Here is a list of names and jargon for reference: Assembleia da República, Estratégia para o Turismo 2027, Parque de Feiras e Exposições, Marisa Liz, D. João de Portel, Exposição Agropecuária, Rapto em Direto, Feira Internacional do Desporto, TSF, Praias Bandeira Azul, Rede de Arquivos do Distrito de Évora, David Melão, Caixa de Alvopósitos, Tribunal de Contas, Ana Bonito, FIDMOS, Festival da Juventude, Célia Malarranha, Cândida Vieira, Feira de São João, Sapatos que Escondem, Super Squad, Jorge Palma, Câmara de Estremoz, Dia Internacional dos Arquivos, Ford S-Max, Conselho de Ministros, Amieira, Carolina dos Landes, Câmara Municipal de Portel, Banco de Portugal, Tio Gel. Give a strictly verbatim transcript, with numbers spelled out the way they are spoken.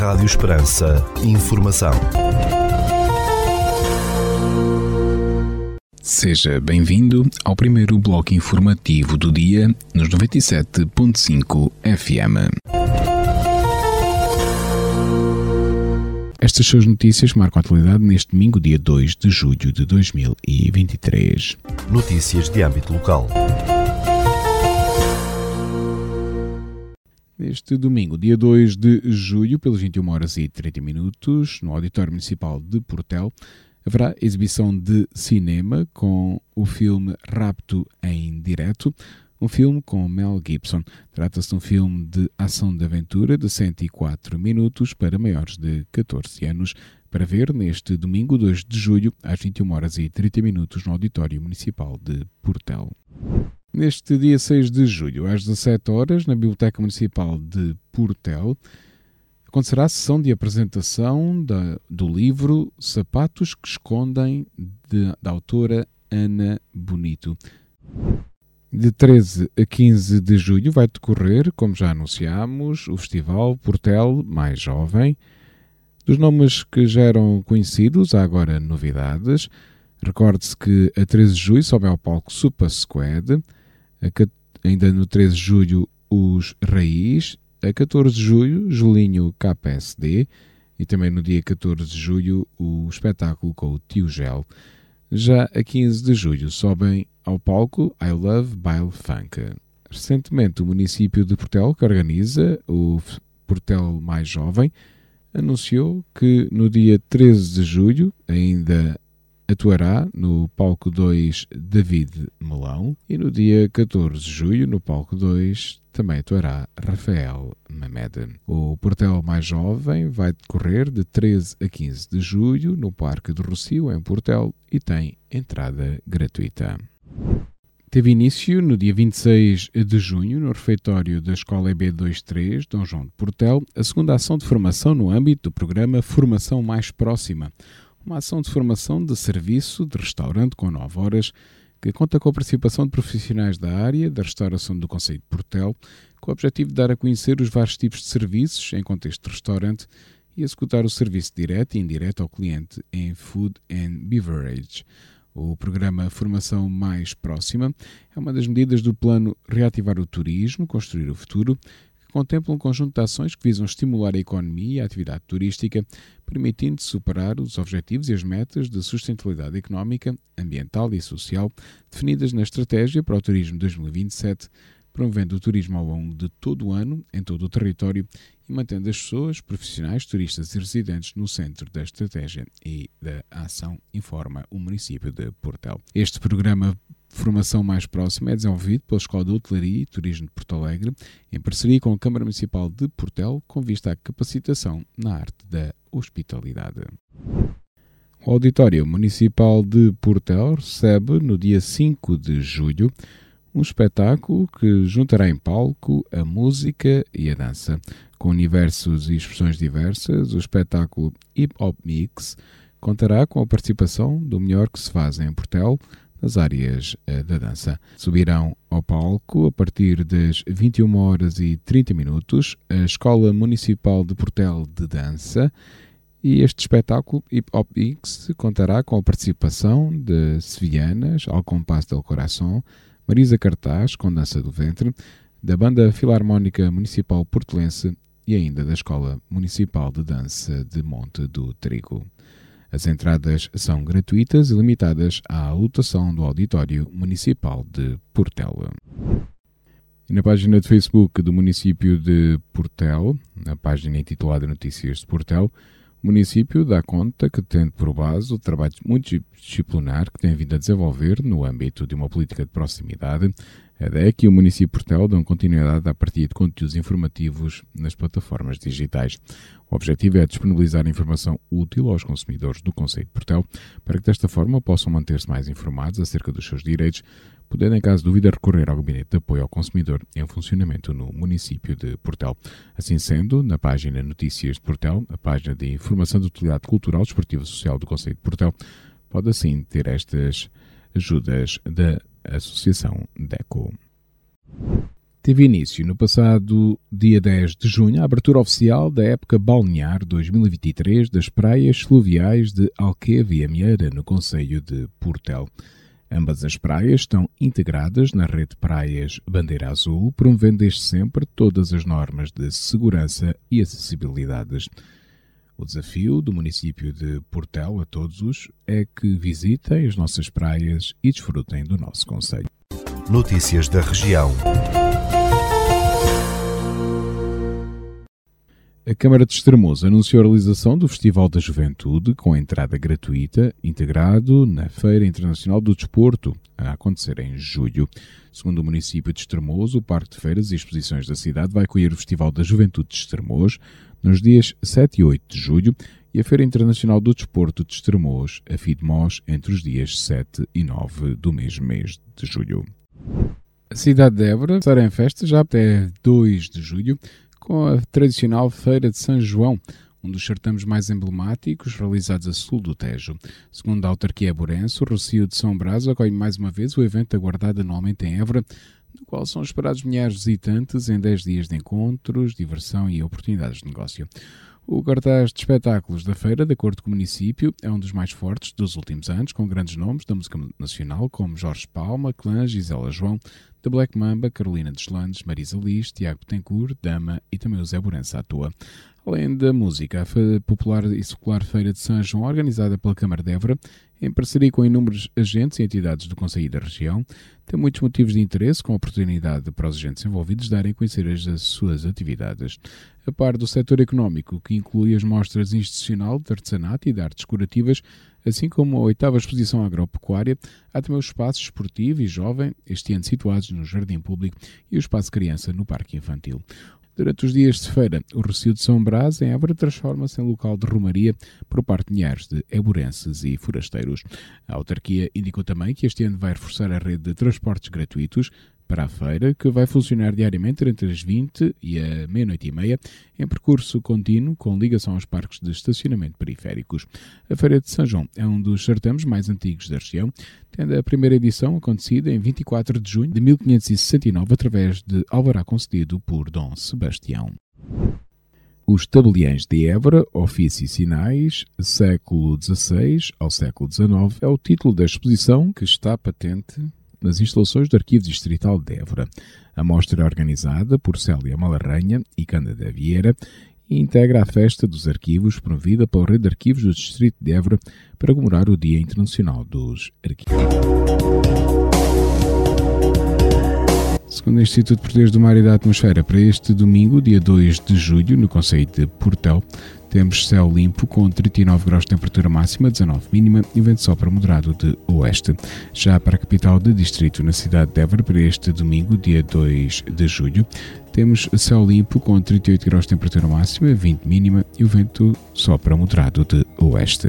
Rádio Esperança. Informação. Seja bem-vindo ao primeiro bloco informativo do dia nos noventa e sete ponto cinco F M. Estas suas notícias marcam a atualidade neste domingo, dia dois de julho de dois mil e vinte e três. Notícias de âmbito local. Neste domingo, dia dois de julho, pelas vinte e uma horas e trinta minutos, no Auditório Municipal de Portel, haverá exibição de cinema com o filme Rapto em Direto, um filme com Mel Gibson. Trata-se de um filme de ação de aventura de cento e quatro minutos para maiores de catorze anos, para ver neste domingo dois de julho, às vinte e uma horas e trinta minutos, no Auditório Municipal de Portel. Neste dia seis de julho, às dezassete horas, na Biblioteca Municipal de Portel, acontecerá a sessão de apresentação da, do livro Sapatos que Escondem, de, da autora Ana Bonito. De treze a quinze de julho vai decorrer, como já anunciámos, o Festival Portel Mais Jovem. Dos nomes que já eram conhecidos, há agora novidades. Recorde-se que a treze de julho sobe ao palco Super Squad, a, ainda no treze de julho Os Raiz, a catorze de julho Julinho K P S D e também no dia catorze de julho o espetáculo com o Tio Gel. Já a quinze de julho sobem ao palco I Love Bile Funk. Recentemente, o município de Portel, que organiza o Portel Mais Jovem, anunciou que no dia treze de julho ainda atuará no palco dois David Melão e no dia catorze de julho no palco dois também atuará Rafael Mameden. O Portel Mais Jovem vai decorrer de treze a quinze de julho no Parque do Rocio, em Portel, e tem entrada gratuita. Teve início no dia vinte e seis de junho, no refeitório da Escola E B vinte e três, D. João de Portel, a segunda ação de formação no âmbito do programa Formação Mais Próxima, uma ação de formação de serviço de restaurante com nove horas, que conta com a participação de profissionais da área da restauração do Concelho de Portel, com o objetivo de dar a conhecer os vários tipos de serviços em contexto de restaurante e executar o serviço direto e indireto ao cliente em Food and Beverage. O programa Formação Mais Próxima é uma das medidas do Plano Reativar o Turismo, Construir o Futuro, contempla um conjunto de ações que visam estimular a economia e a atividade turística, permitindo superar os objetivos e as metas de sustentabilidade económica, ambiental e social definidas na Estratégia para o Turismo dois mil e vinte e sete, promovendo o turismo ao longo de todo o ano, em todo o território, e mantendo as pessoas, profissionais, turistas e residentes no centro da estratégia e da ação, informa o município de Portel. Este programa Formação Mais Próxima é desenvolvido pela Escola de Hotelaria e Turismo de Porto Alegre, em parceria com a Câmara Municipal de Portel, com vista à capacitação na arte da hospitalidade. O Auditório Municipal de Portel recebe, no dia cinco de julho, um espetáculo que juntará em palco a música e a dança. Com universos e expressões diversas, o espetáculo Hip Hop Mix contará com a participação do melhor que se faz em Portel, nas áreas da dança. Subirão ao palco, a partir das vinte e uma horas e trinta minutos, a Escola Municipal de Portel de Dança, e este espetáculo Hip Hop X contará com a participação de Sevianas ao Compasso do Coração, Marisa Cartaz com Dança do Ventre, da Banda Filarmónica Municipal Portelense e ainda da Escola Municipal de Dança de Monte do Trigo. As entradas são gratuitas e limitadas à lotação do Auditório Municipal de Portel. E na página de Facebook do município de Portel, na página intitulada Notícias de Portel, o município dá conta que tem por base o trabalho multidisciplinar que tem vindo a desenvolver no âmbito de uma política de proximidade. A D E C e o município de Portel dão continuidade à partilha de conteúdos informativos nas plataformas digitais. O objetivo é disponibilizar informação útil aos consumidores do Concelho de Portel para que desta forma possam manter-se mais informados acerca dos seus direitos, podendo, em caso de dúvida, recorrer ao Gabinete de Apoio ao Consumidor em funcionamento no município de Portel. Assim sendo, na página Notícias de Portel, a página de Informação de Utilidade Cultural, Desportiva e Social do Concelho de Portel, pode assim ter estas ajudas da Associação D E C O. teve início no passado dia dez de junho a abertura oficial da época balnear dois mil e vinte e três das praias fluviais de Alqueva e Amieira, no concelho de Portel. Ambas as praias estão integradas na rede de praias Bandeira Azul, promovendo desde sempre todas as normas de segurança e acessibilidade. O desafio do município de Portel a todos os é que visitem as nossas praias e desfrutem do nosso concelho. Notícias da região. A Câmara de Estremoz anunciou a realização do Festival da Juventude com entrada gratuita, integrado na Feira Internacional do Desporto, a acontecer em julho. Segundo o município de Estremoz, o Parque de Feiras e Exposições da cidade vai acolher o Festival da Juventude de Estremoz nos dias sete e oito de julho e a Feira Internacional do Desporto de Estremoz, a FIDMOS, entre os dias sete e nove do mesmo mês de julho. A cidade de Évora estará em festa já até dois de julho, com a tradicional Feira de São João, um dos certames mais emblemáticos realizados a sul do Tejo. Segundo a autarquia éborense, o Rocio de São Brás acolhe mais uma vez o evento aguardado anualmente em Évora, no qual são esperados milhares de visitantes em dez dias de encontros, diversão e oportunidades de negócio. O cartaz de espetáculos da feira, de acordo com o município, é um dos mais fortes dos últimos anos, com grandes nomes da música nacional, como Jorge Palma, Clã, Gisela João, The Black Mamba, Carolina dos Landes, Marisa Liz, Tiago Betancourt, Dama e também o Zé Borença à toa. Além da música, a popular e secular Feira de São João, organizada pela Câmara de Évora, em parceria com inúmeros agentes e entidades do concelho e da região, tem muitos motivos de interesse, com a oportunidade para os agentes envolvidos darem a conhecer as suas atividades. A par do setor económico, que inclui as mostras institucional de artesanato e de artes curativas, assim como a oitava exposição agropecuária, há também o espaço esportivo e jovem, este ano situados no Jardim Público, e o espaço criança no Parque Infantil. Durante os dias de feira, o Rocio de São Brás, em Évora, transforma-se em local de romaria por parte de milhares de éborenses e forasteiros. A autarquia indicou também que este ano vai reforçar a rede de transportes gratuitos para a feira, que vai funcionar diariamente entre as vinte e a meia-noite e meia, em percurso contínuo com ligação aos parques de estacionamento periféricos. A Feira de São João é um dos certames mais antigos da região, tendo a primeira edição acontecida em vinte e quatro de junho de mil quinhentos e sessenta e nove, através de alvará concedido por Dom Sebastião. Os tabeliões de Évora, ofício e sinais, século dezasseis ao século dezanove, é o título da exposição que está patente nas instalações do Arquivo Distrital de Évora. A mostra é organizada por Célia Malarranha e Cândida Vieira e integra a Festa dos Arquivos, promovida pela Rede de Arquivos do Distrito de Évora para comemorar o Dia Internacional dos Arquivos. Segundo o Instituto Português do Mar e da Atmosfera, para este domingo, dia dois de julho, no concelho de Portel, temos céu limpo com trinta e nove graus de temperatura máxima, dezanove mínima e vento sopra moderado de oeste. Já para a capital de distrito, na cidade de Évora, para este domingo, dia dois de julho, temos céu limpo com trinta e oito graus de temperatura máxima, vinte mínima e o vento sopra moderado de oeste.